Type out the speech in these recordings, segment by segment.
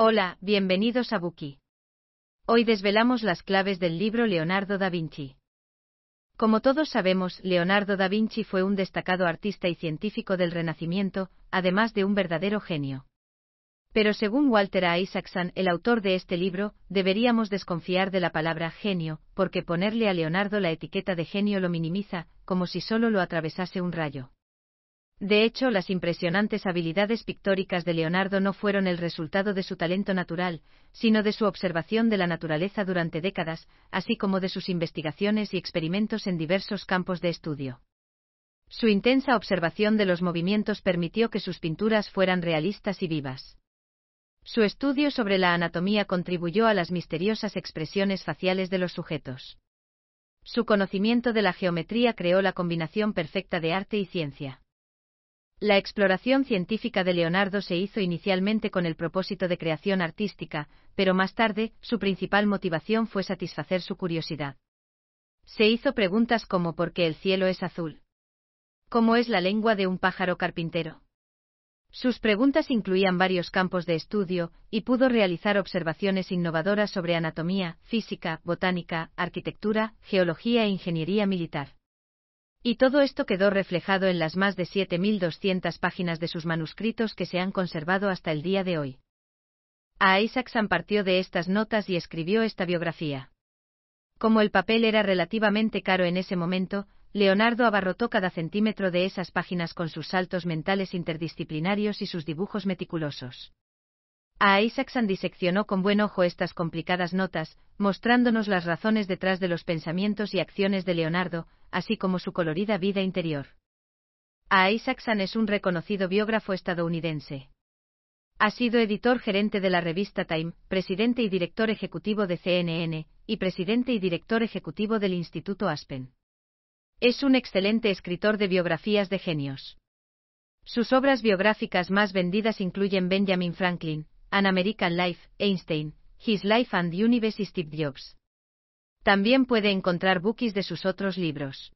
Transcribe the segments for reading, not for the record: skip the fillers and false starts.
Hola, bienvenidos a Buki. Hoy desvelamos las claves del libro Leonardo da Vinci. Como todos sabemos, Leonardo da Vinci fue un destacado artista y científico del Renacimiento, además de un verdadero genio. Pero según Walter Isaacson, el autor de este libro, deberíamos desconfiar de la palabra genio, porque ponerle a Leonardo la etiqueta de genio lo minimiza, como si solo lo atravesase un rayo. De hecho, las impresionantes habilidades pictóricas de Leonardo no fueron el resultado de su talento natural, sino de su observación de la naturaleza durante décadas, así como de sus investigaciones y experimentos en diversos campos de estudio. Su intensa observación de los movimientos permitió que sus pinturas fueran realistas y vivas. Su estudio sobre la anatomía contribuyó a las misteriosas expresiones faciales de los sujetos. Su conocimiento de la geometría creó la combinación perfecta de arte y ciencia. La exploración científica de Leonardo se hizo inicialmente con el propósito de creación artística, pero más tarde, su principal motivación fue satisfacer su curiosidad. Se hizo preguntas como ¿por qué el cielo es azul? ¿Cómo es la lengua de un pájaro carpintero? Sus preguntas incluían varios campos de estudio, y pudo realizar observaciones innovadoras sobre anatomía, física, botánica, arquitectura, geología e ingeniería militar. Y todo esto quedó reflejado en las más de 7.200 páginas de sus manuscritos que se han conservado hasta el día de hoy. Isaacson partió de estas notas y escribió esta biografía. Como el papel era relativamente caro en ese momento, Leonardo abarrotó cada centímetro de esas páginas con sus saltos mentales interdisciplinarios y sus dibujos meticulosos. Isaacson diseccionó con buen ojo estas complicadas notas, mostrándonos las razones detrás de los pensamientos y acciones de Leonardo, así como su colorida vida interior. Isaacson es un reconocido biógrafo estadounidense. Ha sido editor gerente de la revista Time, presidente y director ejecutivo de CNN, y presidente y director ejecutivo del Instituto Aspen. Es un excelente escritor de biografías de genios. Sus obras biográficas más vendidas incluyen Benjamin Franklin, An American Life, Einstein, His Life and Universe y Steve Jobs. También puede encontrar bookies de sus otros libros.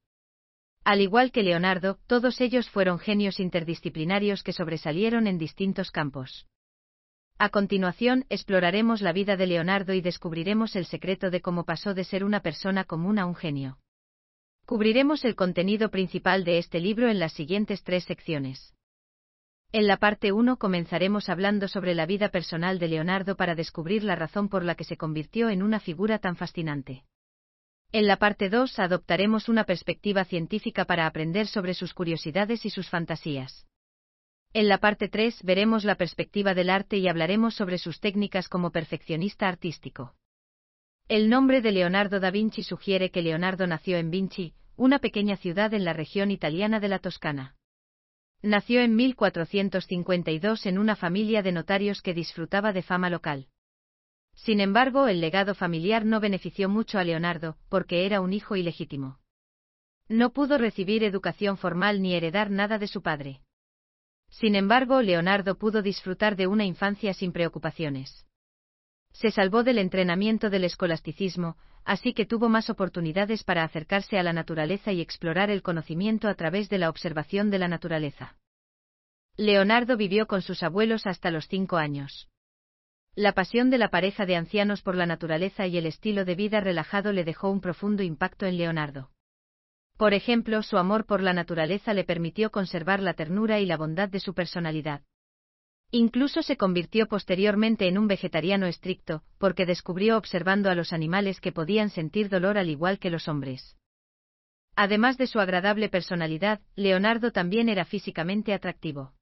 Al igual que Leonardo, todos ellos fueron genios interdisciplinarios que sobresalieron en distintos campos. A continuación, exploraremos la vida de Leonardo y descubriremos el secreto de cómo pasó de ser una persona común a un genio. Cubriremos el contenido principal de este libro en las siguientes tres secciones. En la parte 1 comenzaremos hablando sobre la vida personal de Leonardo para descubrir la razón por la que se convirtió en una figura tan fascinante. En la parte 2 adoptaremos una perspectiva científica para aprender sobre sus curiosidades y sus fantasías. En la parte 3 veremos la perspectiva del arte y hablaremos sobre sus técnicas como perfeccionista artístico. El nombre de Leonardo da Vinci sugiere que Leonardo nació en Vinci, una pequeña ciudad en la región italiana de la Toscana. Nació en 1452 en una familia de notarios que disfrutaba de fama local. Sin embargo, el legado familiar no benefició mucho a Leonardo, porque era un hijo ilegítimo. No pudo recibir educación formal ni heredar nada de su padre. Sin embargo, Leonardo pudo disfrutar de una infancia sin preocupaciones. Se salvó del entrenamiento del escolasticismo, así que tuvo más oportunidades para acercarse a la naturaleza y explorar el conocimiento a través de la observación de la naturaleza. Leonardo vivió con sus abuelos hasta los 5 años. La pasión de la pareja de ancianos por la naturaleza y el estilo de vida relajado le dejó un profundo impacto en Leonardo. Por ejemplo, su amor por la naturaleza le permitió conservar la ternura y la bondad de su personalidad. Incluso se convirtió posteriormente en un vegetariano estricto, porque descubrió observando a los animales que podían sentir dolor al igual que los hombres. Además de su agradable personalidad, Leonardo también era físicamente atractivo.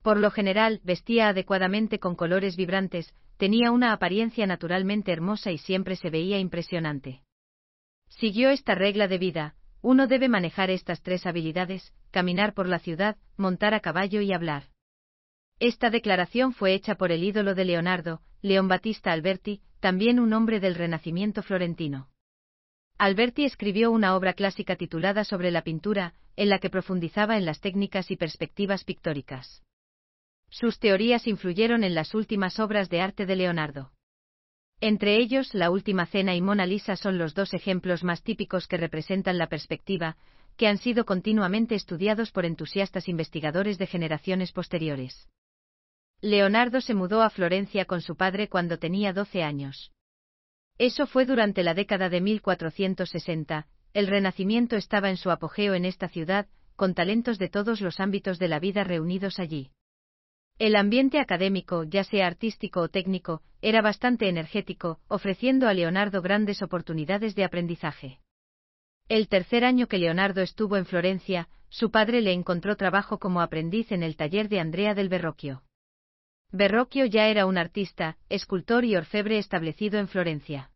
Por lo general, vestía adecuadamente con colores vibrantes, tenía una apariencia naturalmente hermosa y siempre se veía impresionante. Siguió esta regla de vida: uno debe manejar estas tres habilidades, caminar por la ciudad, montar a caballo y hablar. Esta declaración fue hecha por el ídolo de Leonardo, Leon Battista Alberti, también un hombre del Renacimiento florentino. Alberti escribió una obra clásica titulada Sobre la pintura, en la que profundizaba en las técnicas y perspectivas pictóricas. Sus teorías influyeron en las últimas obras de arte de Leonardo. Entre ellos, La Última Cena y Mona Lisa son los dos ejemplos más típicos que representan la perspectiva, que han sido continuamente estudiados por entusiastas investigadores de generaciones posteriores. Leonardo se mudó a Florencia con su padre cuando tenía 12 años. Eso fue durante la década de 1460, el Renacimiento estaba en su apogeo en esta ciudad, con talentos de todos los ámbitos de la vida reunidos allí. El ambiente académico, ya sea artístico o técnico, era bastante energético, ofreciendo a Leonardo grandes oportunidades de aprendizaje. El tercer año que Leonardo estuvo en Florencia, su padre le encontró trabajo como aprendiz en el taller de Andrea del Verrocchio. Verrocchio ya era un artista, escultor y orfebre establecido en Florencia.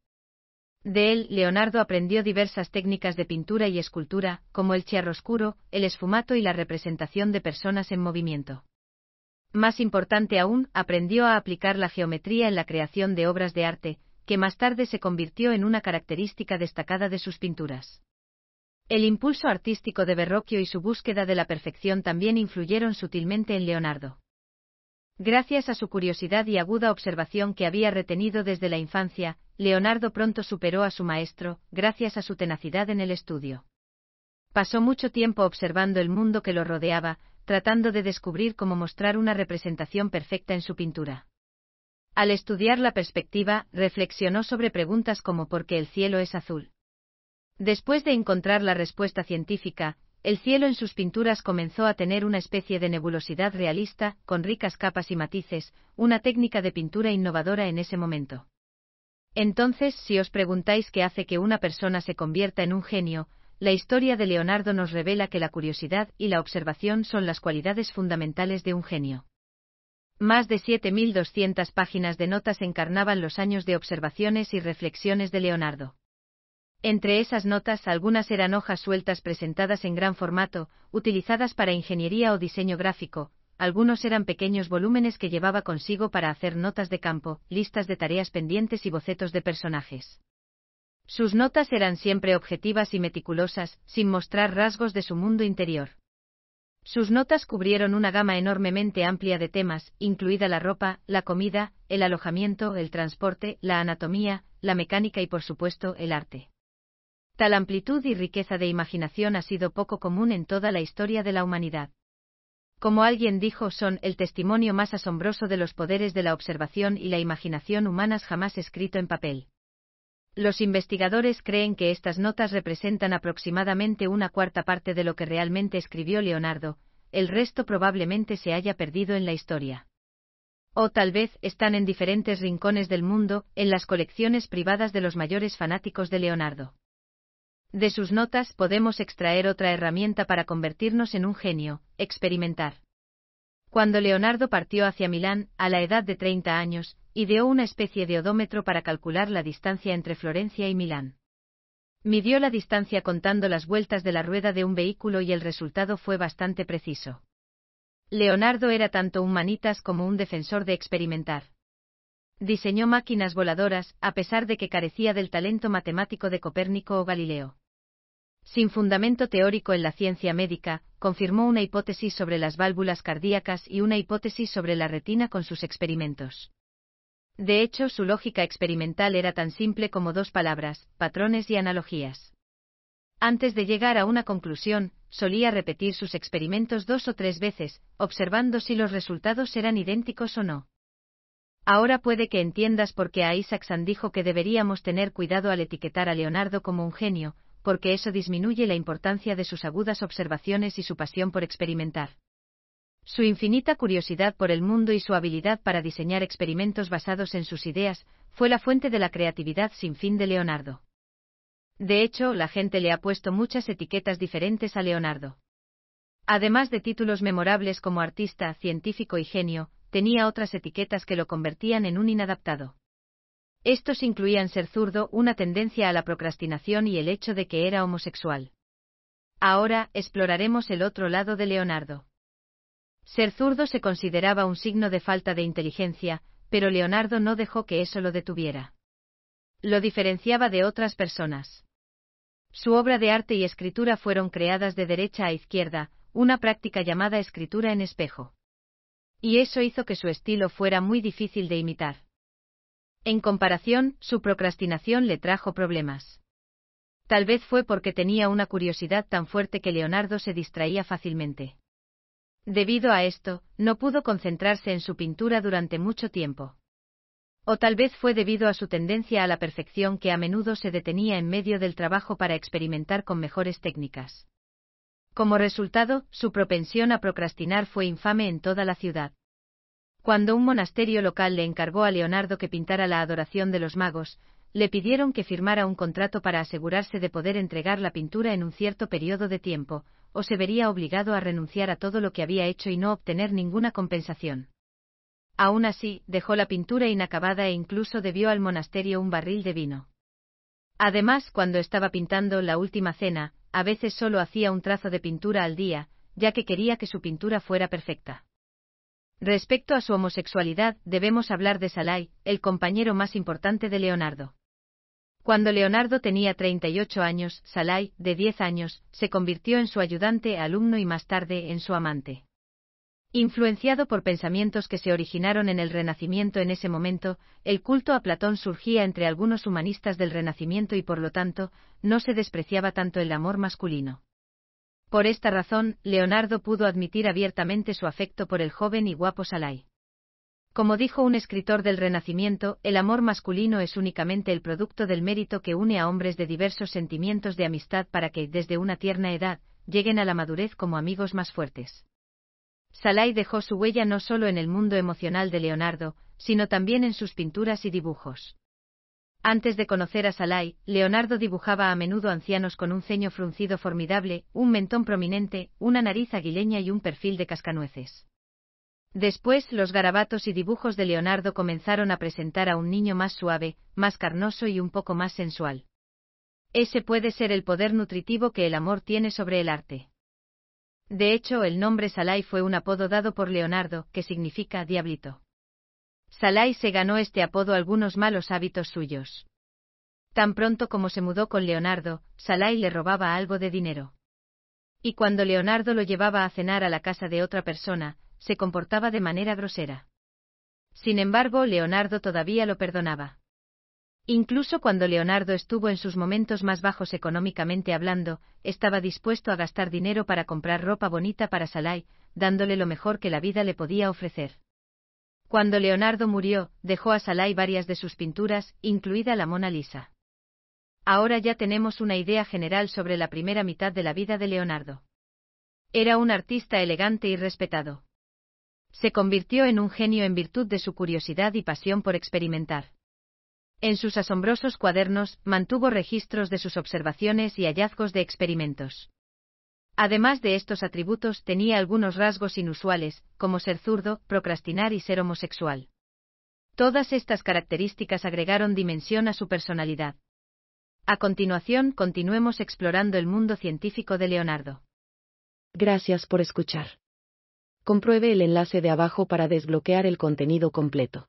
De él, Leonardo aprendió diversas técnicas de pintura y escultura, como el chiaroscuro, el esfumato y la representación de personas en movimiento. Más importante aún, aprendió a aplicar la geometría en la creación de obras de arte, que más tarde se convirtió en una característica destacada de sus pinturas. El impulso artístico de Verrocchio y su búsqueda de la perfección también influyeron sutilmente en Leonardo. Gracias a su curiosidad y aguda observación que había retenido desde la infancia, Leonardo pronto superó a su maestro, gracias a su tenacidad en el estudio. Pasó mucho tiempo observando el mundo que lo rodeaba, tratando de descubrir cómo mostrar una representación perfecta en su pintura. Al estudiar la perspectiva, reflexionó sobre preguntas como ¿por qué el cielo es azul? Después de encontrar la respuesta científica, el cielo en sus pinturas comenzó a tener una especie de nebulosidad realista, con ricas capas y matices, una técnica de pintura innovadora en ese momento. Entonces, si os preguntáis qué hace que una persona se convierta en un genio, la historia de Leonardo nos revela que la curiosidad y la observación son las cualidades fundamentales de un genio. Más de 7.200 páginas de notas encarnaban los años de observaciones y reflexiones de Leonardo. Entre esas notas algunas eran hojas sueltas presentadas en gran formato, utilizadas para ingeniería o diseño gráfico, algunos eran pequeños volúmenes que llevaba consigo para hacer notas de campo, listas de tareas pendientes y bocetos de personajes. Sus notas eran siempre objetivas y meticulosas, sin mostrar rasgos de su mundo interior. Sus notas cubrieron una gama enormemente amplia de temas, incluida la ropa, la comida, el alojamiento, el transporte, la anatomía, la mecánica y por supuesto el arte. Tal amplitud y riqueza de imaginación ha sido poco común en toda la historia de la humanidad. Como alguien dijo, son el testimonio más asombroso de los poderes de la observación y la imaginación humanas jamás escrito en papel. Los investigadores creen que estas notas representan aproximadamente una cuarta parte de lo que realmente escribió Leonardo, el resto probablemente se haya perdido en la historia. O tal vez están en diferentes rincones del mundo, en las colecciones privadas de los mayores fanáticos de Leonardo. De sus notas podemos extraer otra herramienta para convertirnos en un genio: experimentar. Cuando Leonardo partió hacia Milán, a la edad de 30 años, ideó una especie de odómetro para calcular la distancia entre Florencia y Milán. Midió la distancia contando las vueltas de la rueda de un vehículo y el resultado fue bastante preciso. Leonardo era tanto un manitas como un defensor de experimentar. Diseñó máquinas voladoras, a pesar de que carecía del talento matemático de Copérnico o Galileo. Sin fundamento teórico en la ciencia médica, confirmó una hipótesis sobre las válvulas cardíacas y una hipótesis sobre la retina con sus experimentos. De hecho, su lógica experimental era tan simple como dos palabras, patrones y analogías. Antes de llegar a una conclusión, solía repetir sus experimentos 2 o 3 veces, observando si los resultados eran idénticos o no. Ahora puede que entiendas por qué Isaacson dijo que deberíamos tener cuidado al etiquetar a Leonardo como un genio, porque eso disminuye la importancia de sus agudas observaciones y su pasión por experimentar. Su infinita curiosidad por el mundo y su habilidad para diseñar experimentos basados en sus ideas fue la fuente de la creatividad sin fin de Leonardo. De hecho, la gente le ha puesto muchas etiquetas diferentes a Leonardo. Además de títulos memorables como artista, científico y genio, tenía otras etiquetas que lo convertían en un inadaptado. Estos incluían ser zurdo, una tendencia a la procrastinación y el hecho de que era homosexual. Ahora, exploraremos el otro lado de Leonardo. Ser zurdo se consideraba un signo de falta de inteligencia, pero Leonardo no dejó que eso lo detuviera. Lo diferenciaba de otras personas. Su obra de arte y escritura fueron creadas de derecha a izquierda, una práctica llamada escritura en espejo. Y eso hizo que su estilo fuera muy difícil de imitar. En comparación, su procrastinación le trajo problemas. Tal vez fue porque tenía una curiosidad tan fuerte que Leonardo se distraía fácilmente. Debido a esto, no pudo concentrarse en su pintura durante mucho tiempo. O tal vez fue debido a su tendencia a la perfección que a menudo se detenía en medio del trabajo para experimentar con mejores técnicas. Como resultado, su propensión a procrastinar fue infame en toda la ciudad. Cuando un monasterio local le encargó a Leonardo que pintara la Adoración de los Magos, le pidieron que firmara un contrato para asegurarse de poder entregar la pintura en un cierto periodo de tiempo, o se vería obligado a renunciar a todo lo que había hecho y no obtener ninguna compensación. Aún así, dejó la pintura inacabada e incluso debió al monasterio un barril de vino. Además, cuando estaba pintando La Última Cena, a veces solo hacía un trazo de pintura al día, ya que quería que su pintura fuera perfecta. Respecto a su homosexualidad, debemos hablar de Salai, el compañero más importante de Leonardo. Cuando Leonardo tenía 38 años, Salai, de 10 años, se convirtió en su ayudante, alumno y más tarde en su amante. Influenciado por pensamientos que se originaron en el Renacimiento en ese momento, el culto a Platón surgía entre algunos humanistas del Renacimiento y por lo tanto, no se despreciaba tanto el amor masculino. Por esta razón, Leonardo pudo admitir abiertamente su afecto por el joven y guapo Salai. Como dijo un escritor del Renacimiento, el amor masculino es únicamente el producto del mérito que une a hombres de diversos sentimientos de amistad para que, desde una tierna edad, lleguen a la madurez como amigos más fuertes. Salai dejó su huella no solo en el mundo emocional de Leonardo, sino también en sus pinturas y dibujos. Antes de conocer a Salai, Leonardo dibujaba a menudo ancianos con un ceño fruncido formidable, un mentón prominente, una nariz aguileña y un perfil de cascanueces. Después, los garabatos y dibujos de Leonardo comenzaron a presentar a un niño más suave, más carnoso y un poco más sensual. Ese puede ser el poder nutritivo que el amor tiene sobre el arte. De hecho, el nombre Salai fue un apodo dado por Leonardo, que significa diablito. Salai se ganó este apodo algunos malos hábitos suyos. Tan pronto como se mudó con Leonardo, Salai le robaba algo de dinero. Y cuando Leonardo lo llevaba a cenar a la casa de otra persona, se comportaba de manera grosera. Sin embargo, Leonardo todavía lo perdonaba. Incluso cuando Leonardo estuvo en sus momentos más bajos económicamente hablando, estaba dispuesto a gastar dinero para comprar ropa bonita para Salai, dándole lo mejor que la vida le podía ofrecer. Cuando Leonardo murió, dejó a Salai varias de sus pinturas, incluida la Mona Lisa. Ahora ya tenemos una idea general sobre la primera mitad de la vida de Leonardo. Era un artista elegante y respetado. Se convirtió en un genio en virtud de su curiosidad y pasión por experimentar. En sus asombrosos cuadernos, mantuvo registros de sus observaciones y hallazgos de experimentos. Además de estos atributos, tenía algunos rasgos inusuales, como ser zurdo, procrastinar y ser homosexual. Todas estas características agregaron dimensión a su personalidad. A continuación, continuemos explorando el mundo científico de Leonardo. Gracias por escuchar. Compruebe el enlace de abajo para desbloquear el contenido completo.